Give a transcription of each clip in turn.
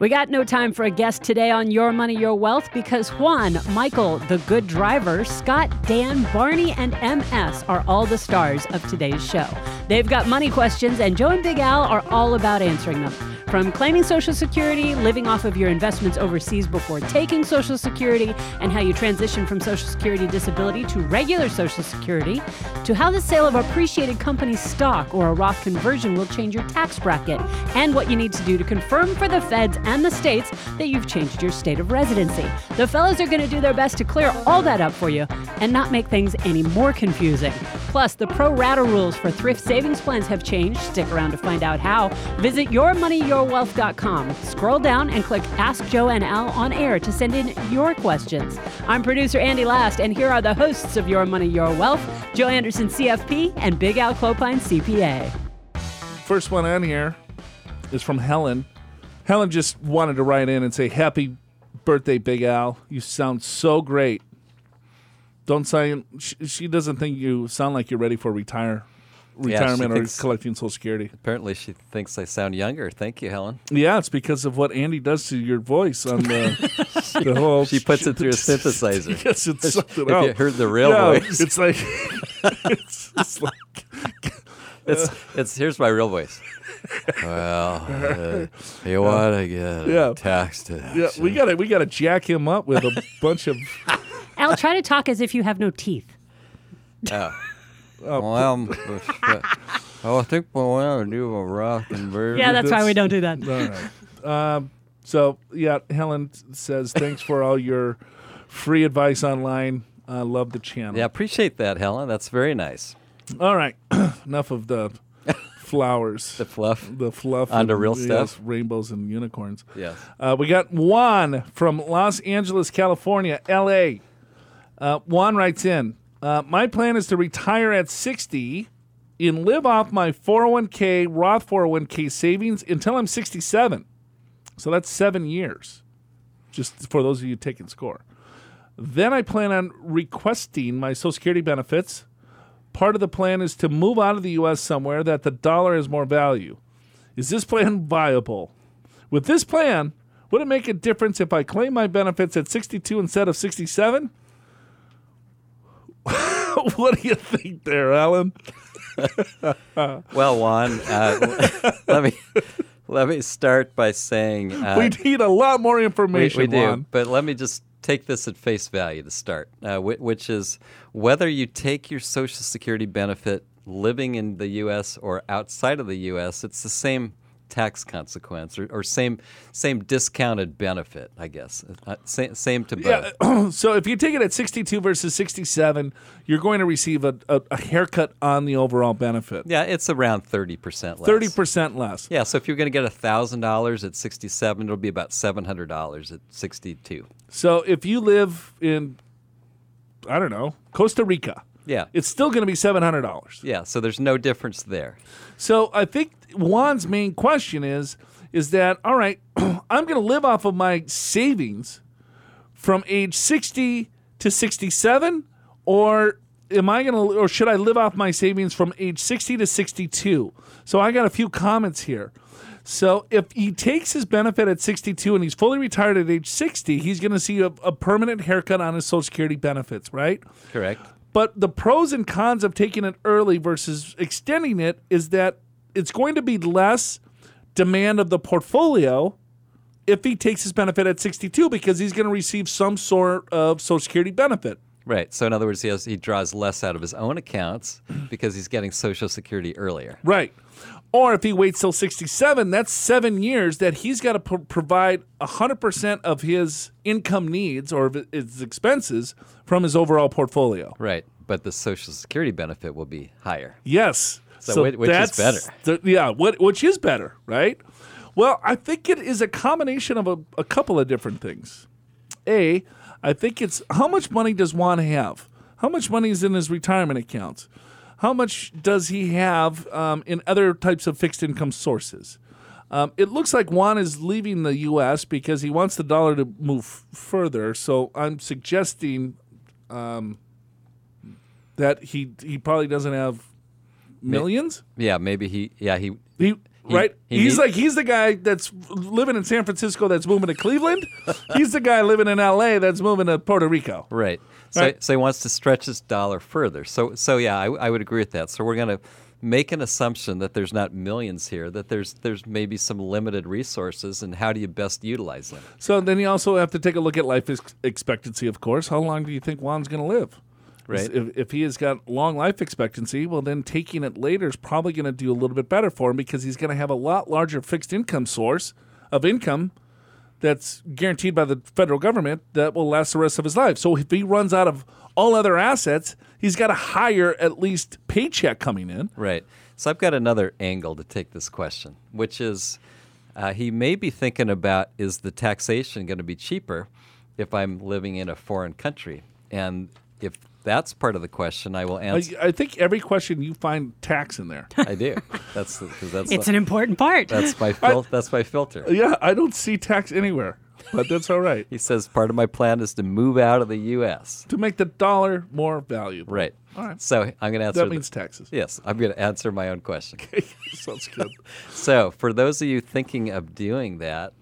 We got no time for a guest today on Your Money, Your Wealth because Juan, Michael, the good driver, Scott, Dan, Barney, and MS are all the stars of today's show. They've got money questions, and Joe and Big Al are all about answering them. From claiming Social Security, living off of your investments overseas before taking Social Security, and how you transition from Social Security disability to regular Social Security, to how the sale of appreciated company stock or a Roth conversion will change your tax bracket, and what you need to do to confirm for the feds and the states that you've changed your state of residency. The fellas are going to do their best to clear all that up for you and not make things any more confusing. Plus, the pro rata rules for thrift savings plans have changed. Stick around to find out how. Visit YourMoneyYourWealth.com. Scroll down and click Ask Joe and Al on Air to send in your questions. I'm producer Andy Last, and here are the hosts of Your Money, Your Wealth, Joe Anderson, CFP, and Big Al Clopine, CPA. First one on here is from Helen. Helen just wanted to write in and say, happy birthday, Big Al. You sound so great. Don't say, she doesn't think you sound like you're ready for retirement or collecting Social Security. Apparently she thinks I sound younger. Thank you, Helen. Yeah, it's because of what Andy does to your voice on the, the whole... She puts it through a synthesizer. Yes, it's something else. If you heard the real voice. It's like... it's like... It's here's my real voice. Well, you want to get a tax deduction. Yeah, we gotta jack him up with a bunch of. Al, try to talk as if you have no teeth. Yeah. I think I want to do a Roth conversion. Yeah, that's why we don't do that. All right. Helen says thanks for all your free advice online. I love the channel. Yeah, appreciate that, Helen. That's very nice. All right, enough of the flowers. The fluff. On to real stuff. Yes, rainbows and unicorns. Yes. We got Juan from Los Angeles, California, L.A. Juan writes in, my plan is to retire at 60 and live off my Roth 401k savings until I'm 67. So that's 7 years, just for those of you taking score. Then I plan on requesting my Social Security benefits. Part of the plan is to move out of the U.S. somewhere that the dollar has more value. Is this plan viable? With this plan, would it make a difference if I claim my benefits at 62 instead of 67? What do you think there, Alan? Well, Juan, let me start by saying... we need a lot more information, we Juan. Do, but let me just... take this at face value to start, which is whether you take your Social Security benefit living in the U.S. or outside of the U.S., it's the same tax consequence or same discounted benefit, I guess. Same to both. Yeah. So if you take it at 62 versus 67, you're going to receive a haircut on the overall benefit. Yeah, it's around 30% less. 30% less. Yeah, so if you're going to get $1,000 at 67, it'll be about $700 at 62. So if you live in, I don't know, Costa Rica, yeah, it's still going to be $700. Yeah, so there's no difference there. So I think Juan's main question is that, all right, I'm going to live off of my savings from age 60 to 67, or should I live off my savings from age 60 to 62? So I got a few comments here. So if he takes his benefit at 62 and he's fully retired at age 60, he's going to see a permanent haircut on his Social Security benefits, right? Correct. But the pros and cons of taking it early versus extending it is that it's going to be less demand of the portfolio if he takes his benefit at 62 because he's going to receive some sort of Social Security benefit. Right. So in other words, he draws less out of his own accounts because he's getting Social Security earlier. Right. Or if he waits till 67, that's 7 years that he's got to provide 100% of his income needs or his expenses from his overall portfolio. Right, but the Social Security benefit will be higher. Yes. So which is better. Which is better, right? Well, I think it is a combination of a couple of different things. I think it's how much money does Juan have? How much money is in his retirement accounts? How much does he have in other types of fixed income sources? It looks like Juan is leaving the U.S. because he wants the dollar to move further. So I'm suggesting that he probably doesn't have millions. Yeah, maybe he. Right? He's the guy that's living in San Francisco that's moving to Cleveland. He's the guy living in L.A. that's moving to Puerto Rico. Right. So he wants to stretch his dollar further. So yeah, I would agree with that. So we're going to make an assumption that there's not millions here, that there's maybe some limited resources, and how do you best utilize them? So then you also have to take a look at life expectancy, of course. How long do you think Juan's going to live? Right. If he has got long life expectancy, well, then taking it later is probably going to do a little bit better for him because he's going to have a lot larger fixed income source of income that's guaranteed by the federal government that will last the rest of his life. So if he runs out of all other assets, he's got a higher at least paycheck coming in. Right. So I've got another angle to take this question, which is he may be thinking about, is the taxation going to be cheaper if I'm living in a foreign country? And if that's part of the question, I will answer. I think every question you find tax in there. I do. That's an important part. That's my filter. Yeah, I don't see tax anywhere, but that's all right. He says part of my plan is to move out of the U.S. to make the dollar more valuable. Right. All right. So I'm going to answer. That means taxes. Yes, I'm going to answer my own question. Okay, sounds good. So for those of you thinking of doing that,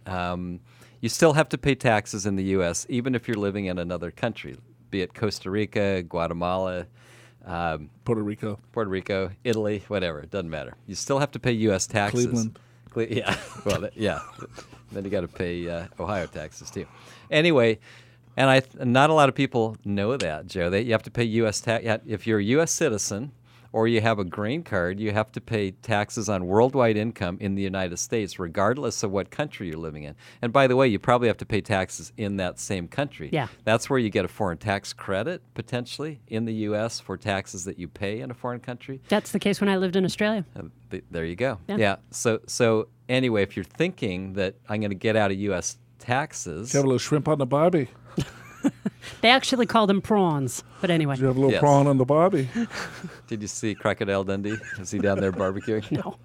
you still have to pay taxes in the U.S. even if you're living in another country. Be it Costa Rica, Guatemala, Puerto Rico, Italy, whatever. It doesn't matter. You still have to pay U.S. taxes. Cleveland. Yeah. Well, yeah. Then you got to pay Ohio taxes, too. Anyway, and not a lot of people know that, Joe, that you have to pay U.S. tax. If you're a U.S. citizen or you have a green card, you have to pay taxes on worldwide income in the United States, regardless of what country you're living in. And by the way, you probably have to pay taxes in that same country. Yeah. That's where you get a foreign tax credit, potentially, in the U.S. for taxes that you pay in a foreign country. That's the case when I lived in Australia. There you go. Yeah. So anyway, if you're thinking that I'm going to get out of U.S. taxes... You have a little shrimp on the barbie. They actually call them prawns, but anyway. Did you have a little prawn on the barbie? Did you see Crocodile Dundee? Is he down there barbecuing? No.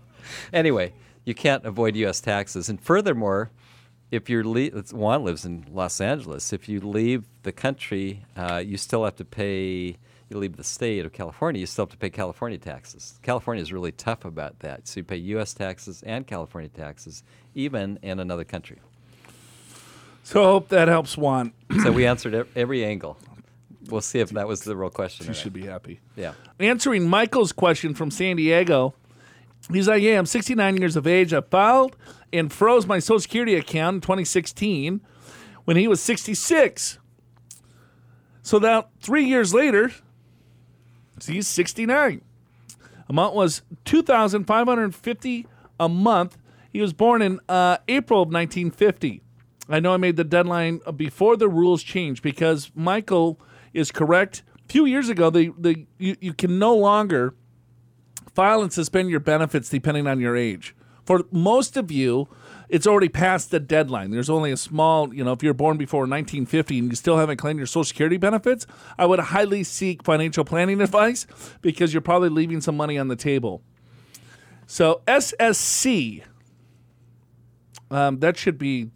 Anyway, you can't avoid U.S. taxes. And furthermore, if you're Juan lives in Los Angeles. If you leave the country, you still have to pay. You leave the state of California, you still have to pay California taxes. California is really tough about that. So you pay U.S. taxes and California taxes, even in another country. So I hope that helps, Juan. So we answered every angle. We'll see if that was the real question. You should be happy. Yeah. Answering Michael's question from San Diego, he's like, yeah, I'm 69 years of age. I filed and froze my Social Security account in 2016 when he was 66. So now 3 years later, he's 69. Amount was $2,550 a month. He was born in April of 1950. I know I made the deadline before the rules changed because Michael is correct. A few years ago, you can no longer file and suspend your benefits depending on your age. For most of you, it's already past the deadline. There's only a small, if you're born before 1950 and you still haven't claimed your Social Security benefits, I would highly seek financial planning advice because you're probably leaving some money on the table. So SSC, that should be...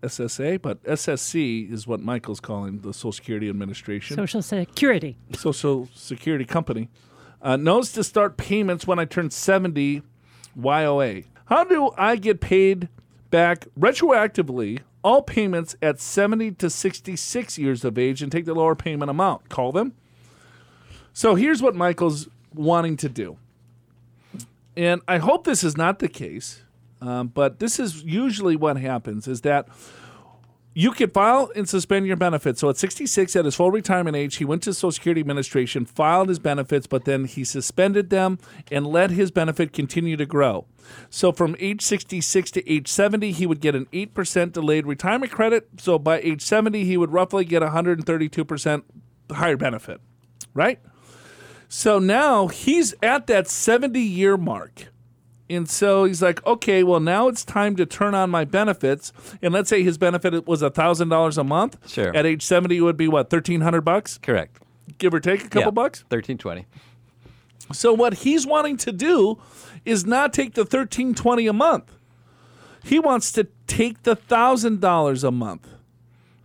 SSA, but SSC is what Michael's calling the Social Security Administration. Social Security Company. Knows to start payments when I turn 70 YOA. How do I get paid back retroactively all payments at 70 to 66 years of age and take the lower payment amount? Call them. So here's what Michael's wanting to do. And I hope this is not the case. But this is usually what happens is that you can file and suspend your benefits. So at 66, at his full retirement age, he went to Social Security Administration, filed his benefits, but then he suspended them and let his benefit continue to grow. So from age 66 to age 70, he would get an 8% delayed retirement credit. So by age 70, he would roughly get 132% higher benefit, right? So now he's at that 70-year mark. And so he's like, okay, well, now it's time to turn on my benefits. And let's say his benefit was $1,000 a month. Sure. At age 70, it would be, what, $1,300? Correct. Give or take a couple bucks? $1,320. So what he's wanting to do is not take the $1,320 a month. He wants to take the $1,000 a month.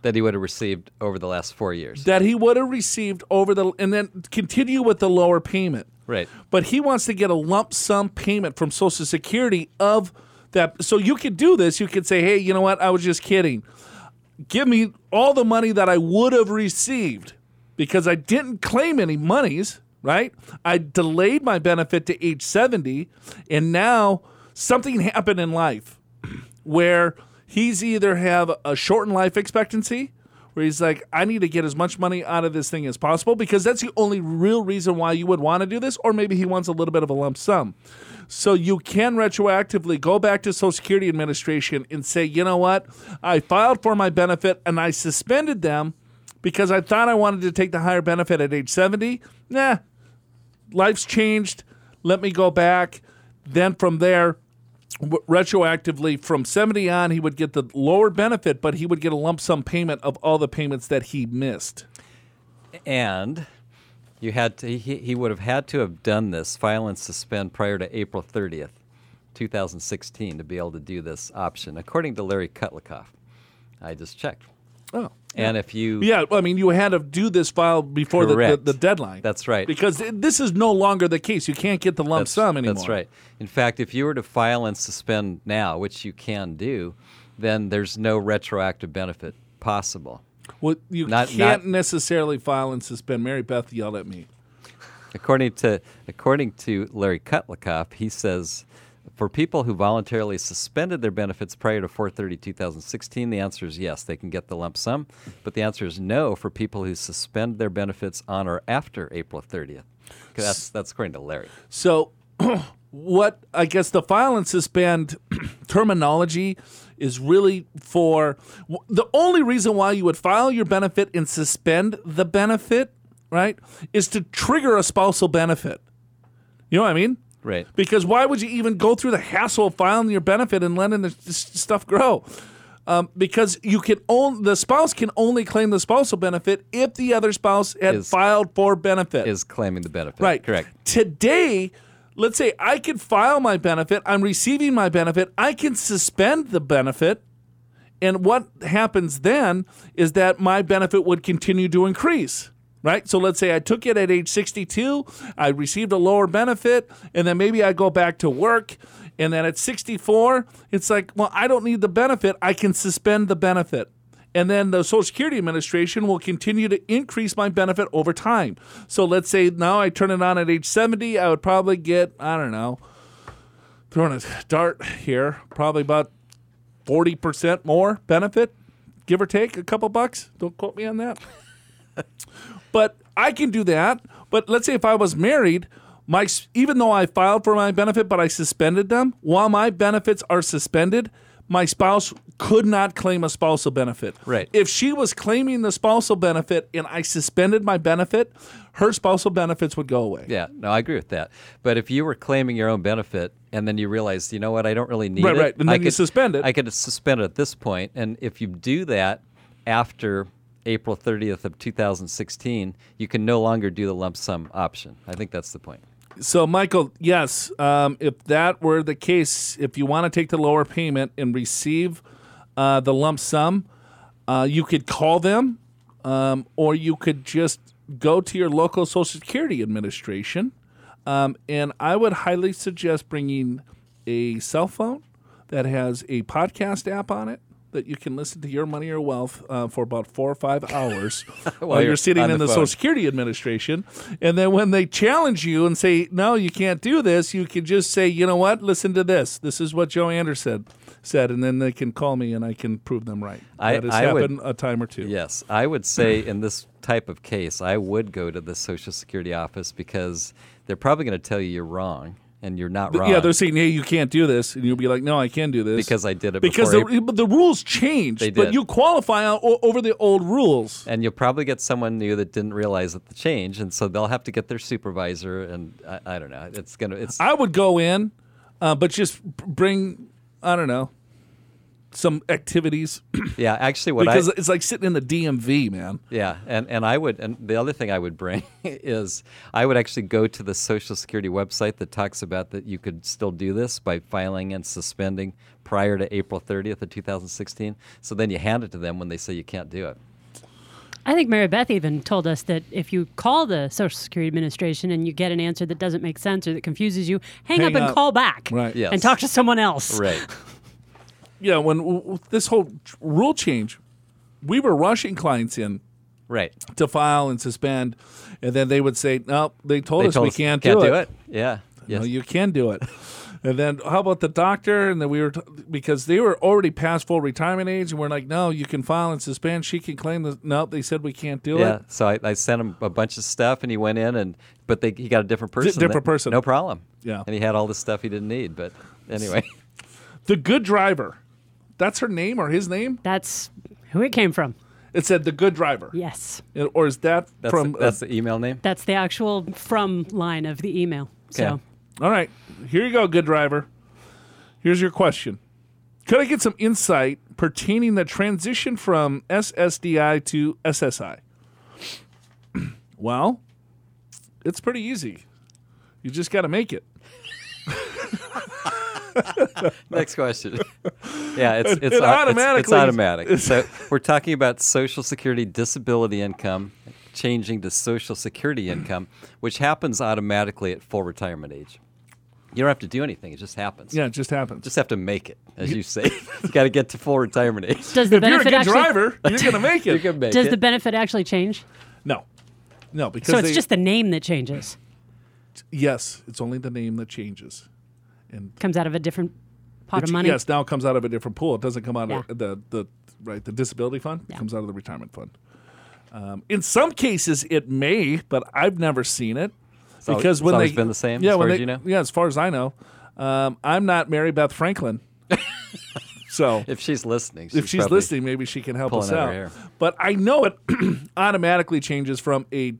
That he would have received over the last 4 years. And then continue with the lower payment. Right. But he wants to get a lump sum payment from Social Security of that. So you could do this. You could say, hey, you know what? I was just kidding. Give me all the money that I would have received because I didn't claim any monies, right? I delayed my benefit to age 70, and now something happened in life where he's either have a shortened life expectancy where he's like, I need to get as much money out of this thing as possible because that's the only real reason why you would want to do this, or maybe he wants a little bit of a lump sum. So you can retroactively go back to Social Security Administration and say, you know what? I filed for my benefit and I suspended them because I thought I wanted to take the higher benefit at age 70. Nah, life's changed. Let me go back. Then from there, retroactively from 70 on, he would get the lower benefit, but he would get a lump sum payment of all the payments that he missed. And you had to, he would have had to have done this, file and suspend, prior to April 30th, 2016, to be able to do this option, according to Larry Kotlikoff. I just checked. Oh. And if you... Yeah, I mean, you had to do this file before the deadline. That's right. Because this is no longer the case. You can't get the lump sum anymore. That's right. In fact, if you were to file and suspend now, which you can do, then there's no retroactive benefit possible. Well, you can't necessarily file and suspend. Mary Beth yelled at me. According to Larry Kotlikoff, he says... For people who voluntarily suspended their benefits prior to 4/30/2016, the answer is yes, they can get the lump sum. But the answer is no for people who suspend their benefits on or after April 30th. That's according to Larry. So what I guess the file and suspend terminology is really for the only reason why you would file your benefit and suspend the benefit, right, is to trigger a spousal benefit. You know what I mean? Right. Because why would you even go through the hassle of filing your benefit and letting the stuff grow? Because you can the spouse can only claim the spousal benefit if the other spouse had filed for benefit. Is claiming the benefit. Right. Correct. Today, let's say I can file my benefit. I'm receiving my benefit. I can suspend the benefit. And what happens then is that my benefit would continue to increase. Right? So let's say I took it at age 62, I received a lower benefit, and then maybe I go back to work, and then at 64, it's like, well, I don't need the benefit, I can suspend the benefit. And then the Social Security Administration will continue to increase my benefit over time. So let's say now I turn it on at age 70, I would probably get, I don't know, throwing a dart here, probably about 40% more benefit, give or take, a couple bucks. Don't quote me on that. But I can do that. But let's say if I was married, even though I filed for my benefit, but I suspended them, while my benefits are suspended, my spouse could not claim a spousal benefit. Right. If she was claiming the spousal benefit and I suspended my benefit, her spousal benefits would go away. Yeah, no, I agree with that. But if you were claiming your own benefit and then you realized, you know what, I don't really need it. Right, and then you suspend it. I could suspend it at this point. And if you do that after April 30th of 2016, you can no longer do the lump sum option. I think that's the point. So, Michael, yes, if that were the case, if you want to take the lower payment and receive the lump sum, you could call them, or you could just go to your local Social Security Administration. And I would highly suggest bringing a cell phone that has a podcast app on it, that you can listen to Your Money, Your Wealth for about 4 or 5 hours while you're sitting in the Social Security Administration. And then when they challenge you and say, no, you can't do this, you can just say, you know what, listen to this. This is what Joe Anderson said. And then they can call me and I can prove them right. That has happened a time or two. Yes. I would say in this type of case, I would go to the Social Security office because they're probably going to tell you you're wrong. And you're not wrong. Yeah, they're saying, hey, you can't do this. And you'll be like, no, I can do this. Because I did it before. Because the rules changed. They did. But you qualify over the old rules. And you'll probably get someone new that didn't realize that the change. And so they'll have to get their supervisor. And I don't know. I would go in, but just bring, I don't know, some activities. Yeah, actually because it's like sitting in the DMV, man. Yeah, and the other thing I would bring is I would actually go to the Social Security website that talks about that you could still do this by filing and suspending prior to April 30th of 2016. So then you hand it to them when they say you can't do it. I think Mary Beth even told us that if you call the Social Security Administration and you get an answer that doesn't make sense or that confuses you, hang up and call back and talk to someone else. Right. Yeah, when this whole rule change, we were rushing clients in to file and suspend, and then they would say, no, they told us we can't do it. Yeah. Yes. No, you can do it. And then how about the doctor? And then we were because they were already past full retirement age, and we're like, no, you can file and suspend. She can claim this. No, they said we can't do it. Yeah, so I sent him a bunch of stuff, and he went in, but he got a different person. Different person. No problem. Yeah. And he had all this stuff he didn't need. But anyway. The Good Driver. That's her name or his name? That's who it came from. It said The Good Driver. Yes. Or is that from... That's the email name? That's the actual from line of the email. Okay. So. All right. Here you go, Good Driver. Here's your question. Could I get some insight pertaining the transition from SSDI to SSI? Well, it's pretty easy. You just got to make it. Next question. Yeah, it's automatic. So we're talking about Social Security disability income changing to Social Security income, which happens automatically at full retirement age. You don't have to do anything. It just happens. Yeah, it just happens. Just have to make it, as you say. You got to get to full retirement age. Does the benefit if you're a good driver, you're going to make it. Does the benefit actually change? No, because it's just the name that changes. Yes, it's only the name that changes. And comes out of a different pot of money? Yes, now it comes out of a different pool. It doesn't come out of the disability fund. Yeah. It comes out of the retirement fund. In some cases, it may, but I've never seen it. Because when it's been the same, as far as you know? Yeah, as far as I know. I'm not Mary Beth Franklin. So if she's listening, maybe she can help us out. But I know it automatically changes from a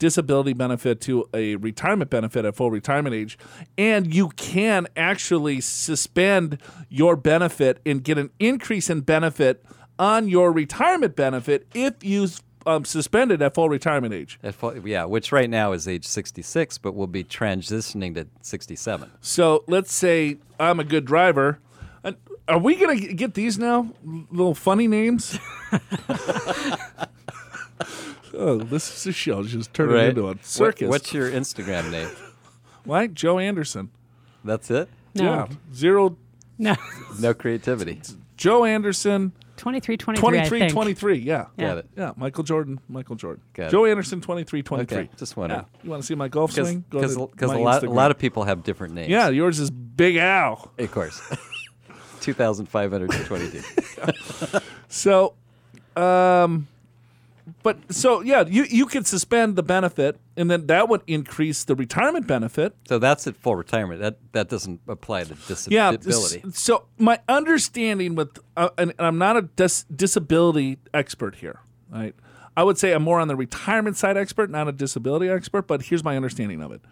disability benefit to a retirement benefit at full retirement age. And you can actually suspend your benefit and get an increase in benefit on your retirement benefit if you suspended at full retirement age. Which right now is age 66, but we'll be transitioning to 67. So let's say I'm a good driver. Are we going to get these now? Little funny names? Oh, this show just turned into a circus. What's your Instagram name? Why? Joe Anderson. That's it? No. Yeah. Zero. No. No creativity. Joe Anderson. 2323, yeah. Got it. Yeah, Michael Jordan. Got Joe Anderson, 2323. Okay, just wondering. Yeah. You want to see my golf swing? Because a lot of people have different names. Yeah, yours is Big Al. Of course. 2,522. So, you could suspend the benefit, and then that would increase the retirement benefit. So that's at full retirement. That doesn't apply to disability. Yeah. So my understanding with, and I'm not a disability expert here, right? I would say I'm more on the retirement side expert, not a disability expert, but here's my understanding of it.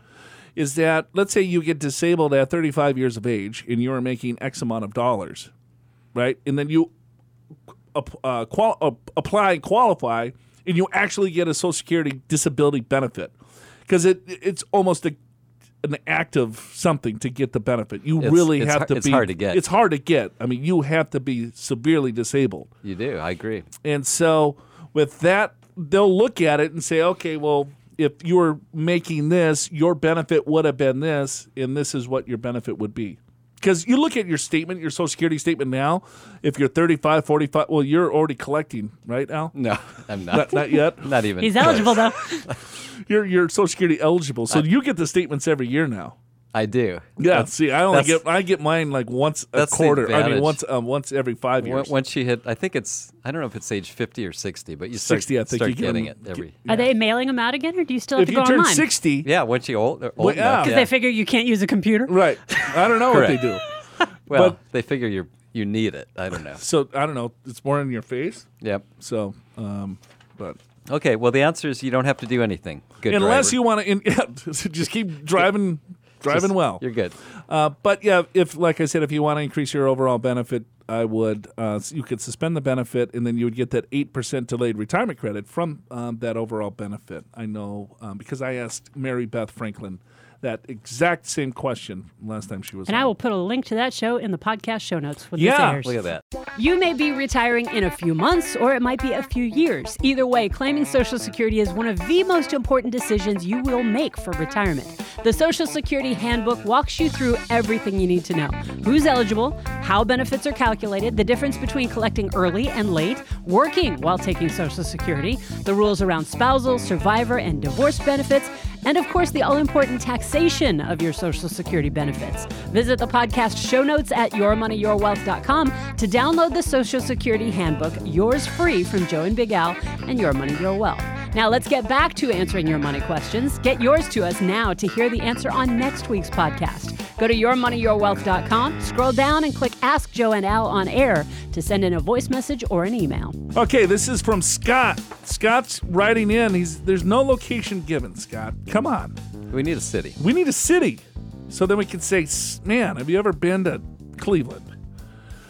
Is that, let's say you get disabled at 35 years of age and you are making X amount of dollars, right? And then you apply and qualify, and you actually get a Social Security disability benefit. Because it's almost an act of something to get the benefit. It's hard to get. It's hard to get. I mean, you have to be severely disabled. You do. I agree. And so with that, they'll look at it and say, okay, well, if you were making this, your benefit would have been this, and this is what your benefit would be. Because you look at your Social Security statement now, if you're 35, 45, well, you're already collecting, right, Al? No, I'm not. Not yet? Not even. He's eligible, though. You're Social Security eligible, so you get the statements every year now. I do. Yeah, I get mine like once a quarter. I mean, once every 5 years. Once you hit, I think I don't know if it's age 50 or 60, but you start, 60, I think start you getting them, it every. Are they mailing them out again, or do you still have to go online? If you turn 60. Yeah, once you're old enough. Because they figure you can't use a computer? Right. I don't know what they do. Well, they figure you need it. I don't know. So, I don't know. It's more in your face? Yep. So, but... Okay, well, the answer is you don't have to do anything. Good Unless driver. You want to... Just keep driving... Driving well. You're good. But yeah, if, like I said, if you want to increase your overall benefit, I would. You could suspend the benefit, and then you would get that 8% delayed retirement credit from that overall benefit. I know because I asked Mary Beth Franklin that exact same question last time she was on. And I will put a link to that show in the podcast show notes when this airs. Yeah, look at that. You may be retiring in a few months, or it might be a few years. Either way, claiming Social Security is one of the most important decisions you will make for retirement. The Social Security Handbook walks you through everything you need to know. Who's eligible, how benefits are calculated, the difference between collecting early and late, working while taking Social Security, the rules around spousal, survivor, and divorce benefits, and of course, the all-important taxation of your Social Security benefits. Visit the podcast show notes at YourMoneyYourWealth.com to download the Social Security Handbook, yours free from Joe and Big Al and Your Money, Your Wealth. Now let's get back to answering your money questions. Get yours to us now to hear the answer on next week's podcast. Go to YourMoneyYourWealth.com, scroll down and click Ask Joe and Al on Air to send in a voice message or an email. Okay, this is from Scott. Scott's writing in. There's no location given, Scott. Come on. We need a city. We need a city. So then we can say, man, have you ever been to Cleveland?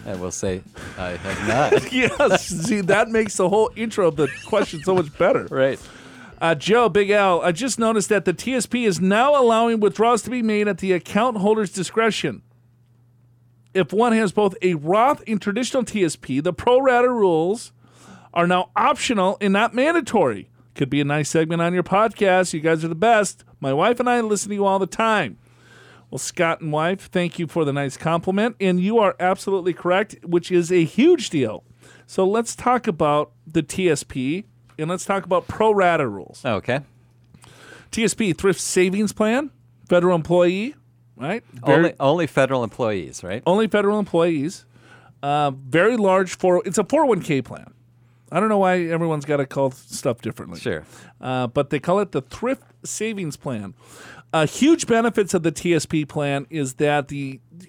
And we'll say, I have not. Yes. See, that makes the whole intro of the question so much better. Right. Joe, Big Al, I just noticed that the TSP is now allowing withdrawals to be made at the account holder's discretion. If one has both a Roth and traditional TSP, the pro rata rules are now optional and not mandatory. Could be a nice segment on your podcast. You guys are the best. My wife and I listen to you all the time. Well, Scott and wife, thank you for the nice compliment. And you are absolutely correct, which is a huge deal. So let's talk about the TSP. And let's talk about pro rata rules. Okay. TSP, Thrift Savings Plan, federal employee, right? Only federal employees, right? Only federal employees. Very large. It's a 401k plan. I don't know why everyone's got to call stuff differently. Sure. But they call it the Thrift Savings Plan. Huge benefits of the TSP plan is that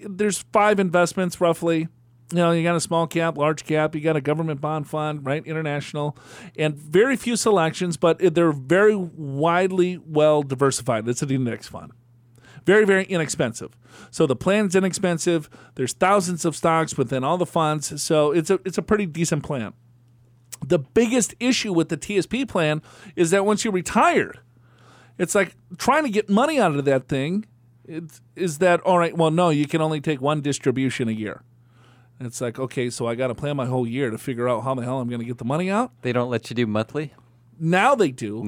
there's 5 investments roughly. You know, you got a small cap, large cap, you got a government bond fund, right, international, and very few selections, but they're very widely well diversified. It's an index fund. Very, very inexpensive. So the plan's inexpensive. There's thousands of stocks within all the funds, so it's a pretty decent plan. The biggest issue with the TSP plan is that once you retire, it's like trying to get money out of that thing. All right, well, no, you can only take one distribution a year. It's like, okay, so I got to plan my whole year to figure out how the hell I'm going to get the money out. They don't let you do monthly? Now they do.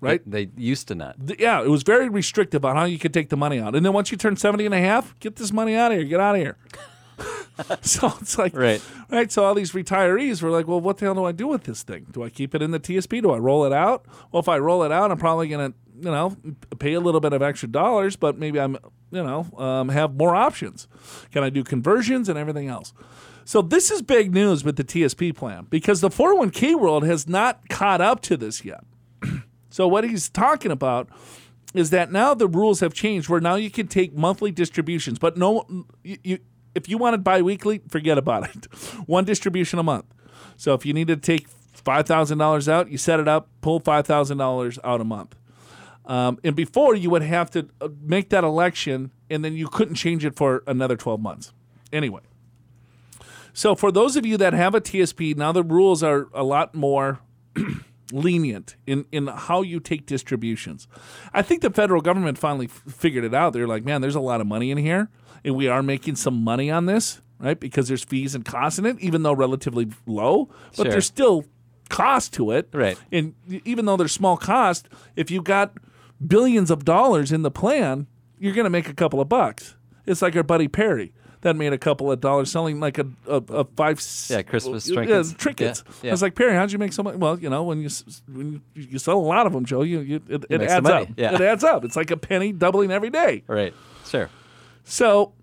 Right? They used to not. Yeah, it was very restrictive on how you could take the money out. And then once you turn 70 and a half, get this money out of here. Get out of here. So it's like, right. So all these retirees were like, well, what the hell do I do with this thing? Do I keep it in the TSP? Do I roll it out? Well, if I roll it out, I'm probably going to, pay a little bit of extra dollars, but maybe I'm, have more options. Can I do conversions and everything else? So this is big news with the TSP plan because the 401k world has not caught up to this yet. So what he's talking about is that now the rules have changed where now you can take monthly distributions, but if you wanted biweekly, forget about it. One distribution a month. So if you need to take $5,000 out, you set it up, pull $5,000 out a month. And before, you would have to make that election, and then you couldn't change it for another 12 months. Anyway, so for those of you that have a TSP, now the rules are a lot more lenient in how you take distributions. I think the federal government finally figured it out. They're like, man, there's a lot of money in here, and we are making some money on this, right, because there's fees and costs in it, even though relatively low, but sure. There's still cost to it. Right. And even though there's small cost, if you got billions of dollars in the plan, you're going to make a couple of bucks. It's like our buddy Perry that made a couple of dollars selling like a Christmas trinkets. Yeah. I was like, Perry, how'd you make so much? Well, when you sell a lot of them, Joe, it adds up. Yeah. It adds up. It's like a penny doubling every day. Right. Sure. So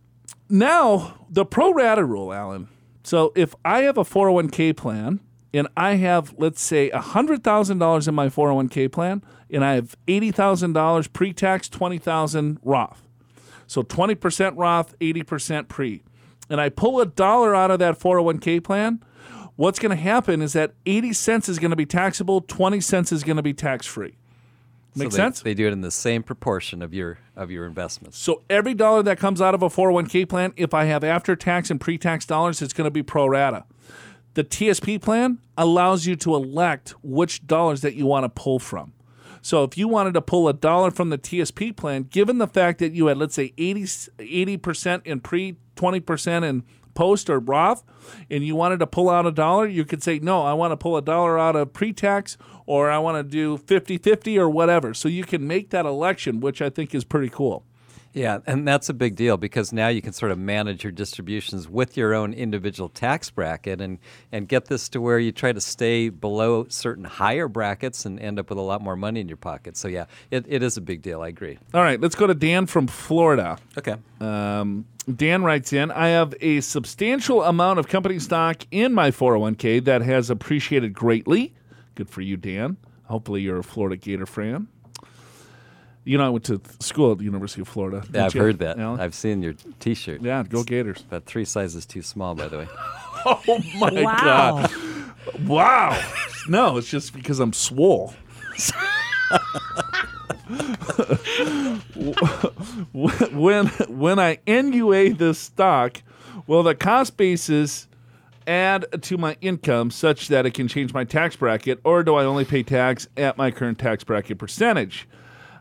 now the pro rata rule, Alan. So if I have a 401k plan and I have, let's say, $100,000 in my 401k plan, and I have $80,000 pre-tax, $20,000 Roth. So 20% Roth, 80% pre. And I pull $1 out of that 401k plan, what's going to happen is that 80 cents is going to be taxable, 20 cents is going to be tax-free. Make sense? They do it in the same proportion of your investments. So every dollar that comes out of a 401k plan, if I have after-tax and pre-tax dollars, it's going to be pro rata. The TSP plan allows you to elect which dollars that you want to pull from. So if you wanted to pull $1 from the TSP plan, given the fact that you had, let's say, 80% in pre, 20% in post or Roth, and you wanted to pull out $1, you could say, no, I want to pull $1 out of pre-tax, or I want to do 50-50 or whatever. So you can make that election, which I think is pretty cool. Yeah, and that's a big deal because now you can sort of manage your distributions with your own individual tax bracket and get this to where you try to stay below certain higher brackets and end up with a lot more money in your pocket. So, yeah, it is a big deal. I agree. All right, let's go to Dan from Florida. Okay. Dan writes in, I have a substantial amount of company stock in my 401k that has appreciated greatly. Good for you, Dan. Hopefully you're a Florida Gator fan. You know, I went to school at the University of Florida. Yeah, I've heard that. Alan? I've seen your T-shirt. Yeah, go Gators. About 3 sizes too small, by the way. Oh, my God. Wow. No, it's just because I'm swole. When I NUA this stock, will the cost basis add to my income such that it can change my tax bracket, or do I only pay tax at my current tax bracket percentage?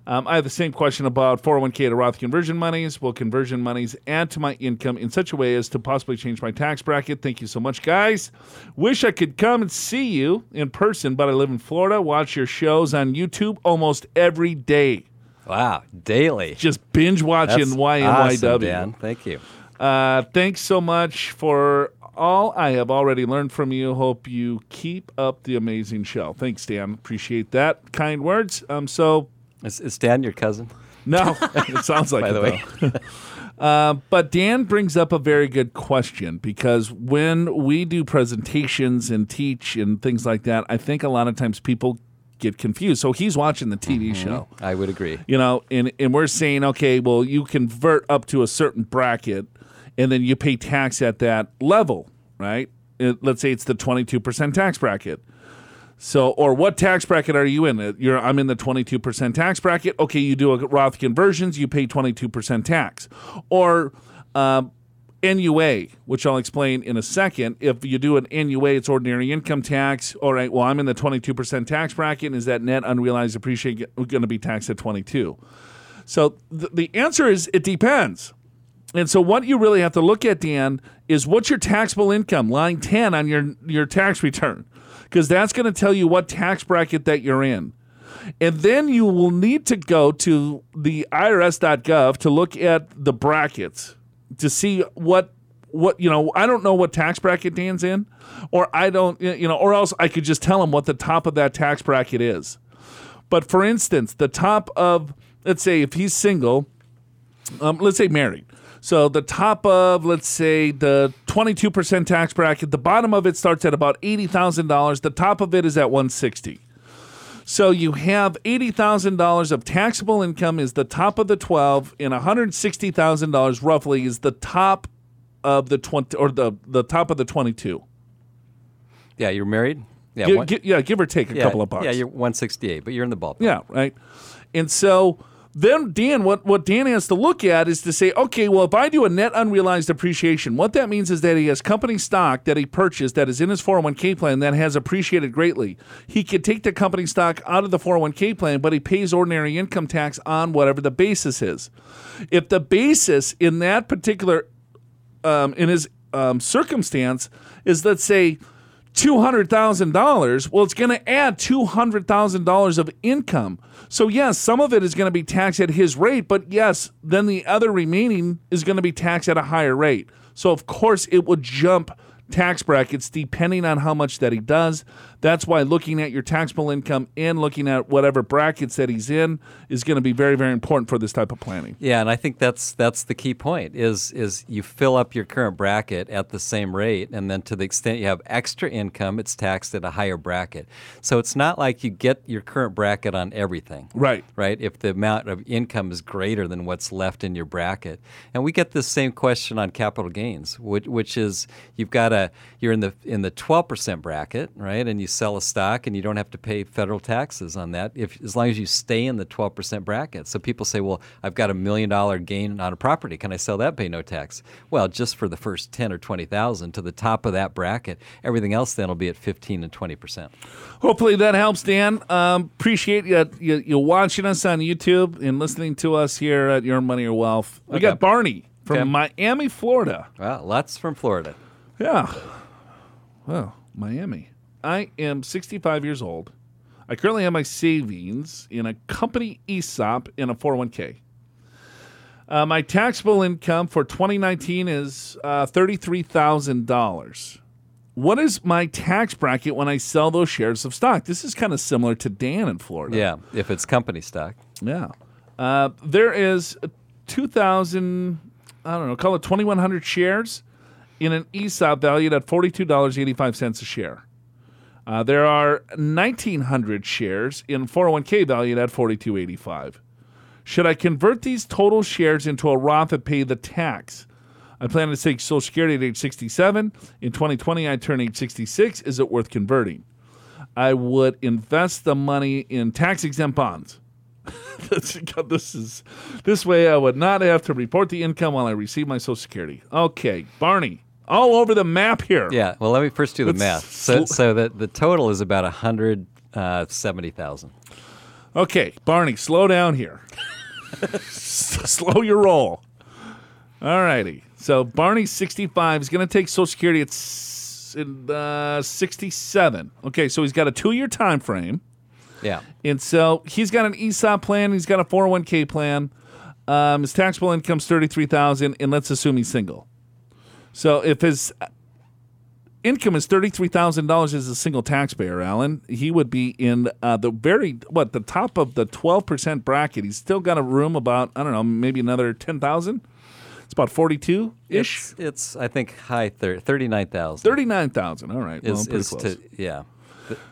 I have the same question about 401k to Roth conversion monies. Will conversion monies add to my income in such a way as to possibly change my tax bracket? Thank you so much, guys. Wish I could come and see you in person, but I live in Florida. Watch your shows on YouTube almost every day. Wow, daily. Just binge watching YMYW. Awesome, Dan. Thank you. Thanks so much for all I have already learned from you. Hope you keep up the amazing show. Thanks, Dan. Appreciate that. Kind words. Is Dan your cousin? No, it sounds like it, though. By the way. But Dan brings up a very good question because when we do presentations and teach and things like that, I think a lot of times people get confused. So he's watching the TV show. I would agree. You know, and we're saying, okay, well, you convert up to a certain bracket, and then you pay tax at that level, right? Let's say it's the 22% tax bracket. So, or what tax bracket are you in? I'm in the 22% tax bracket. Okay, you do a Roth conversions, you pay 22% tax. Or NUA, which I'll explain in a second. If you do an NUA, it's ordinary income tax. All right, well, I'm in the 22% tax bracket. And is that net unrealized appreciation going to be taxed at 22? So the answer is it depends. And so what you really have to look at, Dan, is what's your taxable income, line 10 on your tax return, because that's going to tell you what tax bracket that you're in. And then you will need to go to the IRS.gov to look at the brackets to see what you know, I don't know what tax bracket Dan's in, or else I could just tell him what the top of that tax bracket is. But for instance, the top of, let's say if he's single, let's say married. So the top of, let's say, the 22% tax bracket, the bottom of it starts at about $80,000. The top of it is at $160,000. So you have $80,000 of taxable income is the top of the 12, and $160,000 roughly is the top of the 20, or the top of the 22. Yeah, you're married. Yeah, give or take a couple of bucks. Yeah, you're $168,000, but you're in the ballpark. Yeah, right. And so then Dan, what Dan has to look at is to say, okay, well, if I do a net unrealized appreciation, what that means is that he has company stock that he purchased that is in his 401k plan that has appreciated greatly. He could take the company stock out of the 401k plan, but he pays ordinary income tax on whatever the basis is. If the basis in that particular in his circumstance is, let's say, $200,000, well, it's going to add $200,000 of income. So, yes, some of it is going to be taxed at his rate, but, yes, then the other remaining is going to be taxed at a higher rate. So, of course, it would jump tax brackets depending on how much that he does. That's why looking at your taxable income and looking at whatever brackets that he's in is going to be very, very important for this type of planning. Yeah, and I think that's the key point is you fill up your current bracket at the same rate, and then to the extent you have extra income, it's taxed at a higher bracket. So it's not like you get your current bracket on everything. Right. Right? If the amount of income is greater than what's left in your bracket. And we get this same question on capital gains, which is you've got a you're in the 12% bracket, right? And you sell a stock, and you don't have to pay federal taxes on that, as long as you stay in the 12% bracket. So people say, well, I've got $1 million gain on a property. Can I sell that? Pay no tax. Well, just for the first 10 or 20,000 to the top of that bracket. Everything else then will be at 15% and 20%. Hopefully that helps, Dan. Appreciate you watching us on YouTube and listening to us here at Your Money, Your Wealth. We got Barney from Miami, Florida. Well, lots from Florida. Yeah. Well, Miami. I am 65 years old. I currently have my savings in a company ESOP and a 401k. My taxable income for 2019 is $33,000. What is my tax bracket when I sell those shares of stock? This is kind of similar to Dan in Florida. Yeah, if it's company stock. Yeah. There is 2,000, I don't know, call it 2,100 shares in an ESOP valued at $42.85 a share. There are 1,900 shares in 401k valued at $42.85. Should I convert these total shares into a Roth and pay the tax? I plan to take Social Security at age 67. In 2020, I turn age 66. Is it worth converting? I would invest the money in tax-exempt bonds. This way I would not have to report the income while I receive my Social Security. Okay, Barney, all over the map here. Yeah, well, let me first do the math. So the total is about $170,000. Okay, Barney, slow down here. Slow your roll. All righty. So Barney, 65, is going to take Social Security at 67. Okay, so he's got a 2-year time frame. Yeah. And so he's got an ESOP plan. He's got a 401k plan. His taxable income is $33,000, and let's assume he's single. So if his income is $33,000 as a single taxpayer, Alan, he would be in the top of the 12% bracket. He's still got a room about, I don't know, maybe another $10,000. It's about 42-ish. It's I think, high 39,000. 39,000. All right. Well, pretty close.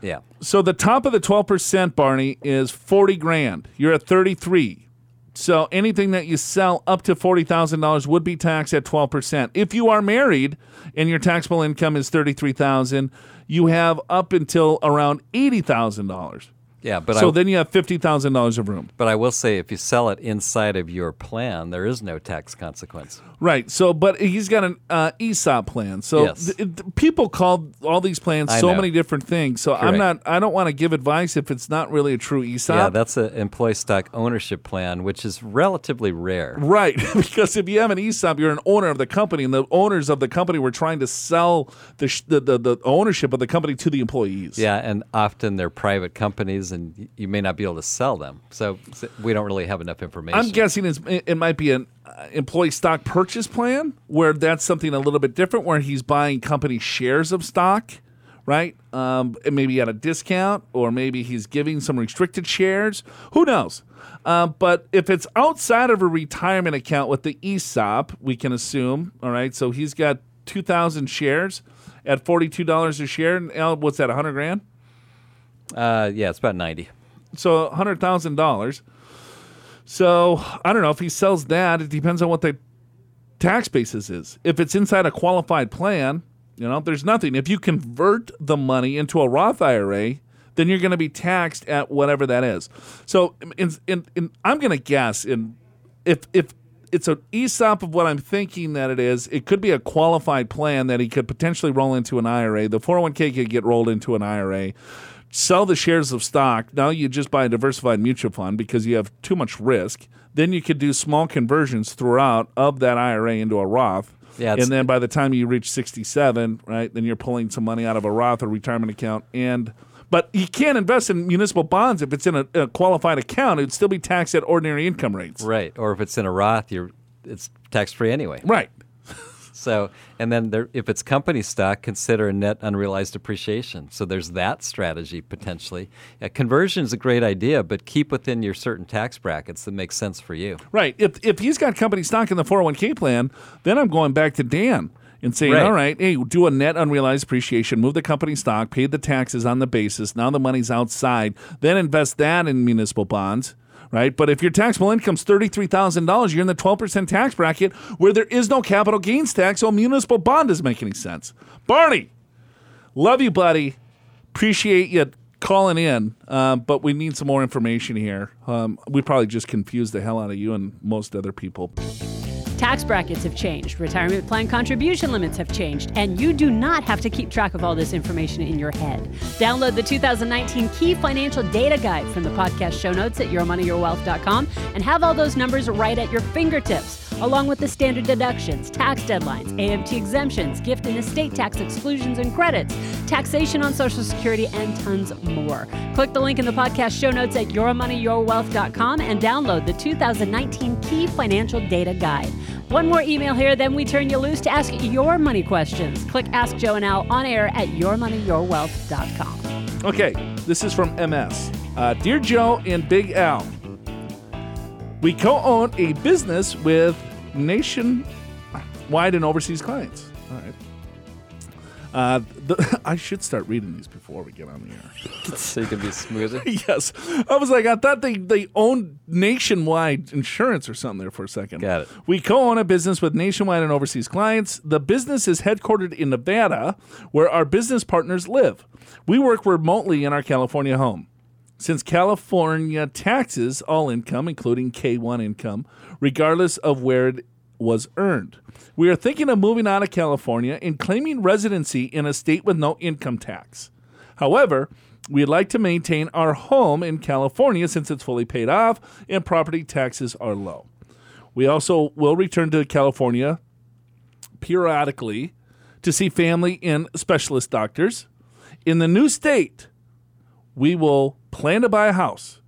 Yeah. So the top of the 12%, Barney, is $40,000. You're at 33. So anything that you sell up to $40,000 would be taxed at 12%. If you are married and your taxable income is $33,000, you have up until around $80,000. Yeah, but then you have $50,000 of room. But I will say, if you sell it inside of your plan, there is no tax consequence. Right. So, but he's got an ESOP plan. So yes. People call all these plans many different things. So correct. I don't want to give advice if it's not really a true ESOP. Yeah, that's an employee stock ownership plan, which is relatively rare. Right, because if you have an ESOP, you're an owner of the company, and the owners of the company were trying to sell the ownership of the company to the employees. Yeah, and often they're private companies. And you may not be able to sell them. So we don't really have enough information. I'm guessing it might be an employee stock purchase plan where that's something a little bit different, where he's buying company shares of stock, right? Maybe at a discount, or maybe he's giving some restricted shares. Who knows? But if it's outside of a retirement account with the ESOP, we can assume, all right, so he's got 2,000 shares at $42 a share. And what's that, $100,000? It's about 90. So $100,000. So I don't know if he sells that. It depends on what the tax basis is. If it's inside a qualified plan, there's nothing. If you convert the money into a Roth IRA, then you're going to be taxed at whatever that is. So I'm going to guess, if it's an ESOP of what I'm thinking that it is, it could be a qualified plan that he could potentially roll into an IRA. The 401k could get rolled into an IRA. Sell the shares of stock. Now you just buy a diversified mutual fund because you have too much risk. Then you could do small conversions throughout of that IRA into a Roth. Yeah, and then by the time you reach 67, right, then you're pulling some money out of a Roth or retirement account. But you can't invest in municipal bonds if it's in a qualified account. It would still be taxed at ordinary income rates. Right, or if it's in a Roth, it's tax-free anyway. Right. So, and then if it's company stock, consider a net unrealized appreciation. So there's that strategy potentially. Conversion is a great idea, but keep within your certain tax brackets that make sense for you. Right. If he's got company stock in the 401k plan, then I'm going back to Dan and saying, right. All right, hey, do a net unrealized appreciation, move the company stock, pay the taxes on the basis. Now the money's outside. Then invest that in municipal bonds. right? But if your taxable income is $33,000, you're in the 12% tax bracket where there is no capital gains tax, so a municipal bond doesn't make any sense. Barney, love you, buddy. Appreciate you calling in, but we need some more information here. We probably just confused the hell out of you and most other people. Tax brackets have changed, retirement plan contribution limits have changed, and you do not have to keep track of all this information in your head. Download the 2019 Key Financial Data Guide from the podcast show notes at YourMoneyYourWealth.com and have all those numbers right at your fingertips, along with the standard deductions, tax deadlines, AMT exemptions, gift and estate tax exclusions and credits, taxation on Social Security, and tons more. Click the link in the podcast show notes at YourMoneyYourWealth.com and download the 2019 Key Financial Data Guide. One more email here, then we turn you loose to ask your money questions. Click Ask Joe and Al on air at yourmoneyyourwealth.com. Okay, this is from MS. Dear Joe and Big Al, we co-own a business with nationwide and overseas clients. All right. I should start reading these before we get on the air. So you can be smoother. Yes. I was like, I thought they owned nationwide insurance or something there for a second. Got it. We co-own a business with nationwide and overseas clients. The business is headquartered in Nevada, where our business partners live. We work remotely in our California home. Since California taxes all income, including K-1 income, regardless of where it was earned. We are thinking of moving out of California and claiming residency in a state with no income tax. However, we'd like to maintain our home in California since it's fully paid off and property taxes are low. We also will return to California periodically to see family and specialist doctors. In the new state, we will plan to buy a house,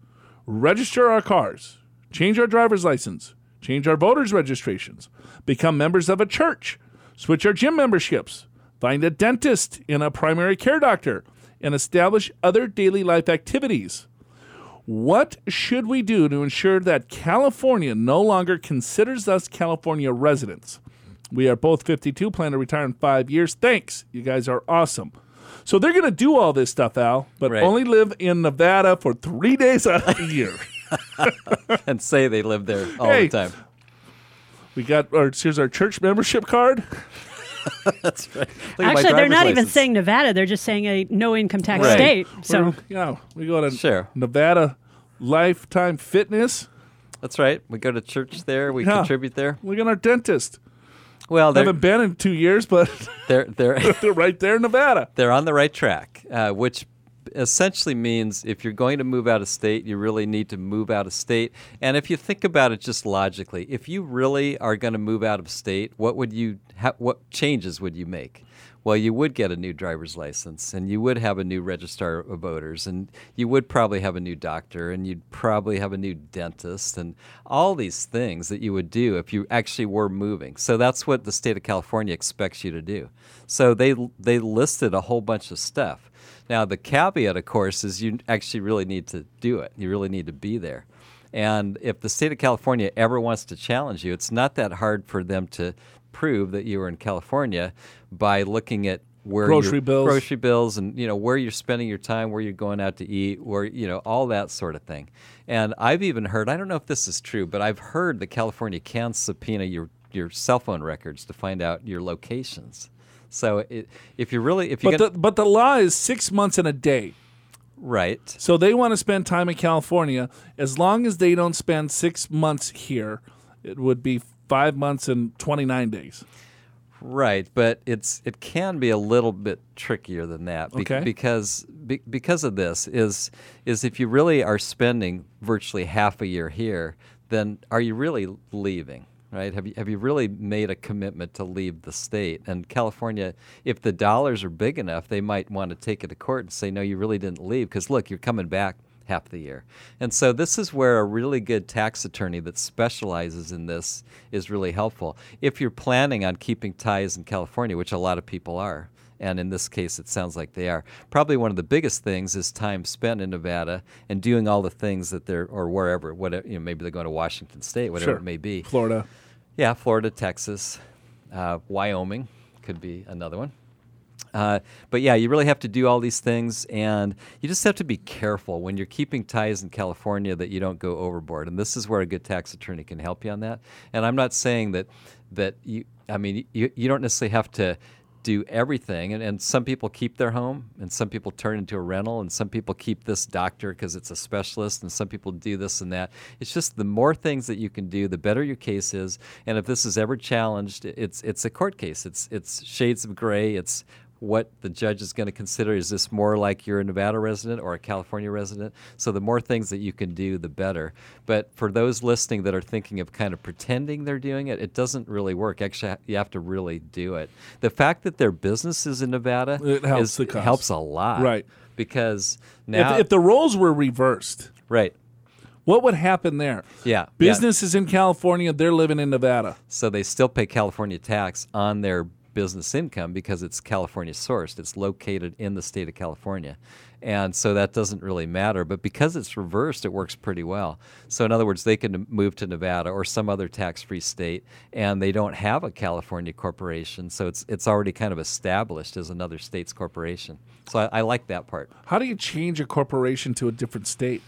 register our cars, change our driver's license, change our voters' registrations, become members of a church, switch our gym memberships, find a dentist and a primary care doctor, and establish other daily life activities. What should we do to ensure that California no longer considers us California residents? We are both 52, plan to retire in 5 years. Thanks. You guys are awesome. So they're going to do all this stuff, Al, but only live in Nevada for 3 days out of the year. And say they live there all the time. We got here's our church membership card. That's right. Actually, they're not even saying Nevada; they're just saying a no income tax state. So we go to Nevada Lifetime Fitness. That's right. We go to church there. We contribute there. We got our dentist. Well, they haven't been in 2 years, but they're they're right there in Nevada. They're on the right track, which essentially means if you're going to move out of state, you really need to move out of state. And if you think about it just logically, if you really are going to move out of state, what changes would you make? Well, you would get a new driver's license, and you would have a new registrar of voters, and you would probably have a new doctor, and you'd probably have a new dentist, and all these things that you would do if you actually were moving. So that's what the state of California expects you to do. So they listed a whole bunch of stuff. Now, the caveat, of course, is you actually really need to do it. You really need to be there. And if the state of California ever wants to challenge you, it's not that hard for them to prove that you were in California by looking at where grocery bills and where you're spending your time, where you're going out to eat, or all that sort of thing. And I've even heard, I don't know if this is true, but I've heard that California can subpoena your cell phone records to find out your locations. So but the law is 6 months and a day. Right. So they want to spend time in California. As long as they don't spend 6 months here, it would be 5 months and 29 days. Right, but it can be a little bit trickier than that because of this is if you really are spending virtually half a year here, then are you really leaving? Right? Have you really made a commitment to leave the state? And California, if the dollars are big enough, they might want to take it to court and say, no, you really didn't leave because, look, you're coming back half the year. And so this is where a really good tax attorney that specializes in this is really helpful. If you're planning on keeping ties in California, which a lot of people are, and in this case, it sounds like they are. Probably one of the biggest things is time spent in Nevada and doing all the things that they're, or wherever, whatever, maybe they're going to Washington State, whatever it may be. Florida. Yeah, Florida, Texas, Wyoming could be another one. But yeah, you really have to do all these things, and you just have to be careful when you're keeping ties in California that you don't go overboard. And this is where a good tax attorney can help you on that. And I'm not saying that you, I mean, you don't necessarily have to do everything. And some people keep their home, and some people turn into a rental, and some people keep this doctor because it's a specialist, and some people do this and that. It's just the more things that you can do, the better your case is. And if this is ever challenged, it's a court case. It's shades of gray. It's what the judge is going to consider. Is this more like you're a Nevada resident or a California resident? So the more things that you can do, the better. But for those listening that are thinking of kind of pretending they're doing it, it doesn't really work. Actually, you have to really do it. The fact that their business is in Nevada helps a lot. Right. Because now... If the roles were reversed... Right. What would happen there? Yeah. Business is in California. They're living in Nevada. So they still pay California tax on their business income because it's California sourced. It's located in the state of California. And so that doesn't really matter. But because it's reversed, it works pretty well. So in other words, they can move to Nevada or some other tax-free state, and they don't have a California corporation. So it's already kind of established as another state's corporation. So I like that part. How do you change a corporation to a different state?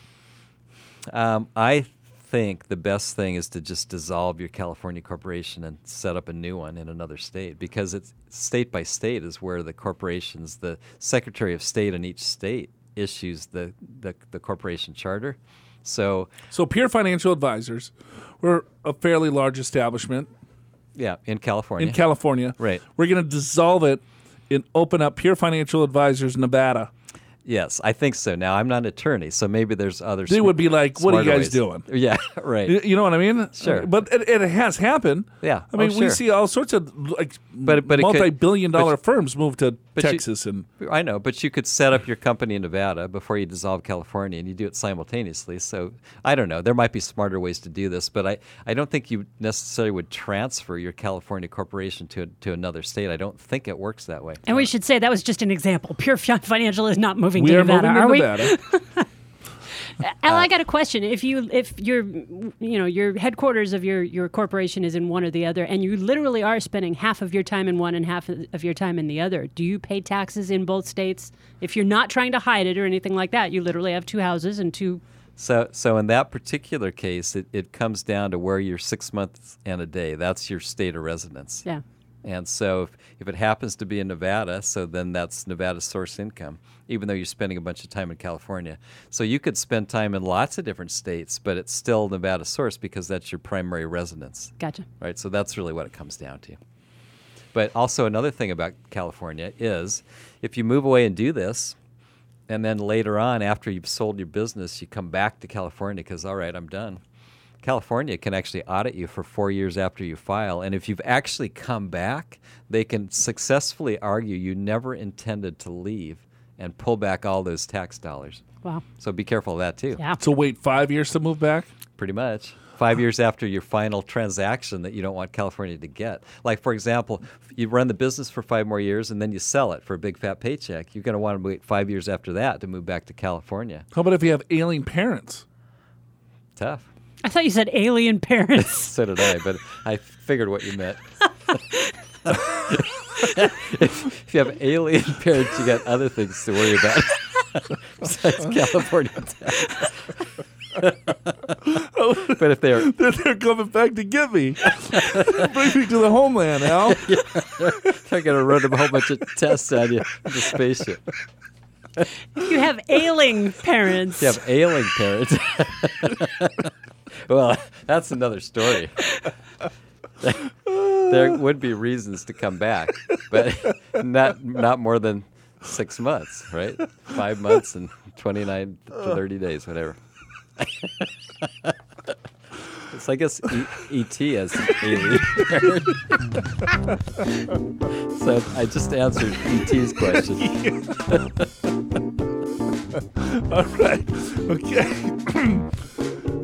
I think the best thing is to just dissolve your California corporation and set up a new one in another state, because it's state by state is where the corporations, the Secretary of State in each state issues the corporation charter. So Pure Financial Advisors, we're a fairly large establishment. Yeah, in California. In California. Right. We're going to dissolve it and open up Pure Financial Advisors Nevada. Yes, I think so. Now, I'm not an attorney, so maybe there's others. They would be like, what are you guys doing? Yeah, right. You know what I mean? Sure. But it has happened. Yeah. I mean, we see all sorts of multi-billion-dollar firms move to Texas. I know, but you could set up your company in Nevada before you dissolve California, and you do it simultaneously. So I don't know. There might be smarter ways to do this, but I don't think you necessarily would transfer your California corporation to another state. I don't think it works that way. And we should say that was just an example. Pure Financial is not moving. We are moving to Nevada. Al, I got a question. If your headquarters of your corporation is in one or the other, and you literally are spending half of your time in one and half of your time in the other, do you pay taxes in both states? If you're not trying to hide it or anything like that, you literally have two houses and two. So in that particular case, it comes down to where you're 6 months and a day. That's your state of residence. Yeah. And so if it happens to be in Nevada, so then that's Nevada source income, even though you're spending a bunch of time in California. So you could spend time in lots of different states, but it's still Nevada source because that's your primary residence. Gotcha. Right. So that's really what it comes down to. But also another thing about California is if you move away and do this, and then later on after you've sold your business, you come back to California because, all right, I'm done. California can actually audit you for 4 years after you file. And if you've actually come back, they can successfully argue you never intended to leave and pull back all those tax dollars. Wow. So be careful of that, too. Yeah. So wait 5 years to move back? Pretty much. 5 years after your final transaction that you don't want California to get. Like, for example, you run the business for 5 more years, and then you sell it for a big, fat paycheck. You're going to want to wait 5 years after that to move back to California. How about if you have ailing parents? Tough. I thought you said alien parents. So did I, but I figured what you meant. If you have alien parents, you got other things to worry about besides California tax. But if they're coming back to get me, bring me to the homeland, Al. Yeah. They're going to run a whole bunch of tests on you in the spaceship. You have ailing parents. You have ailing parents. Well, that's another story. There would be reasons to come back, but not more than 6 months, right? 5 months and 29 to 30 days, whatever. So I guess E.T. as alien parent. So I just answered E.T.'s question. All right. Okay.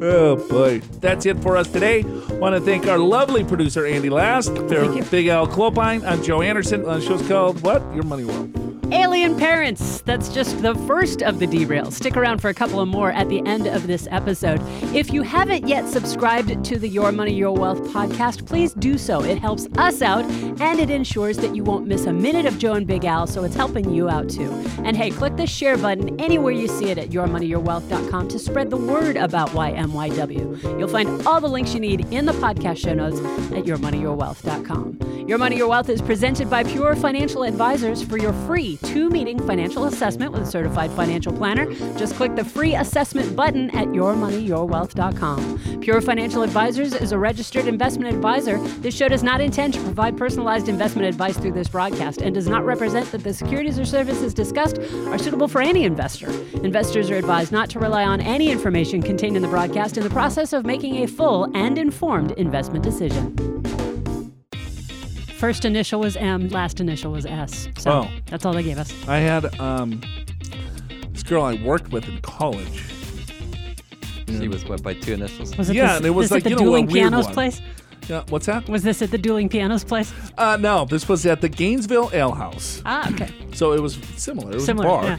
Oh, boy. That's it for us today. Want to thank our lovely producer, Andy Last. Big Al Clopine. I'm Joe Anderson. The show's called, what? Your Money Wealth. Alien Parents. That's just the first of the derails. Stick around for a couple of more at the end of this episode. If you haven't yet subscribed to the Your Money, Your Wealth podcast, please do so. It helps us out, and it ensures that you won't miss a minute of Joe and Big Al, so it's helping you out too. And hey, click the share button anywhere you see it at YourMoneyYourWealth.com to spread the word about YMYW. You'll find all the links you need in the podcast show notes at YourMoneyYourWealth.com. Your Money, Your Wealth is presented by Pure Financial Advisors. For your free 2-meeting financial assessment with a certified financial planner, just click the free assessment button at YourMoneyYourWealth.com. Pure Financial Advisors is a registered investment advisor. This show does not intend to provide personalized investment advice through this broadcast and does not represent that the securities or services discussed are suitable for any investor. Investors are advised not to rely on any information contained in the broadcast in the process of making a full and informed investment decision. First initial was M, last initial was S. So that's all they gave us. I had this girl I worked with in college. She was went by two initials. Was it and it was like, you know, a weird one. Was this at the Dueling Pianos place? Yeah, what's that? Was this at the Dueling Pianos place? No, this was at the Gainesville Ale House. Ah, okay. So it was similar. It was a bar. Yeah.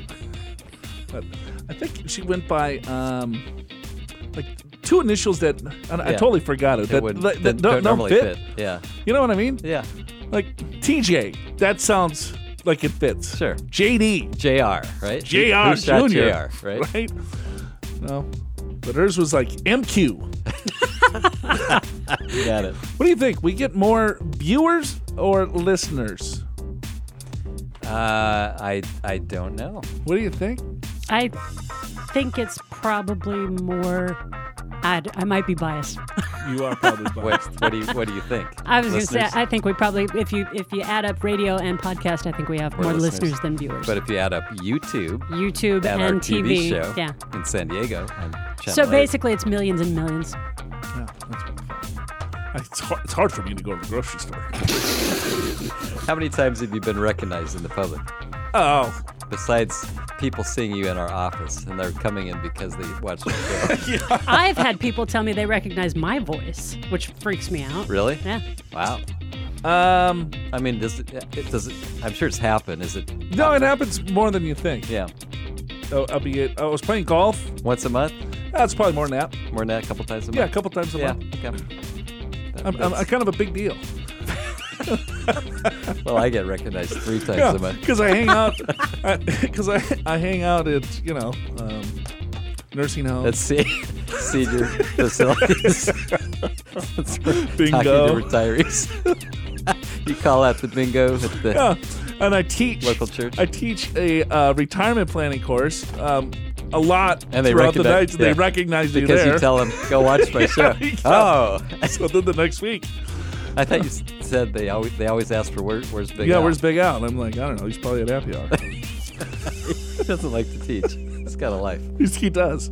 But I think she went by like two initials that I totally forgot it. That don't normally fit. Yeah. You know what I mean? Yeah. Like TJ. That sounds like it fits. Sure. JD. JR, right? JR Junior. JR, right? Right? No. But hers was like MQ. You got it. What do you think? We get more viewers or listeners? I don't know. What do you think? I think it's probably more. I might be biased. You are probably biased. What do you think? I was going to say I think we probably if you add up radio and podcast, I think we have more listeners than viewers. But if you add up YouTube and our TV show in San Diego, on Channel 8. Basically it's millions and millions. Yeah, that's what it's hard for me to go to the grocery store. How many times have you been recognized in the public? Oh. Besides people seeing you in our office, and they're coming in because they watch the show. Yeah. I've had people tell me they recognize my voice, which freaks me out. Really? Yeah. Wow. I mean, does it? I'm sure it's happened. Is it? No, it happens more than you think. Yeah. So I was playing golf once a month. That's probably more than that. More than that, a couple times a month. Yeah, a couple times a month. Yeah. Okay. I'm kind of a big deal. Well, I get recognized 3 times a month because I hang out at nursing homes. Let's see, senior facilities. Bingo. Talking to retirees. You call out the bingo at the and I teach local church. I teach a retirement planning course. A lot and they throughout the night. They recognize you because you tell them, go watch my show. Oh, so then the next week. I thought you said they always ask for where's Big Al? Yeah, where's Big Al? And I'm like, I don't know. He's probably at happy hour. He doesn't like to teach. He's got a life. He does.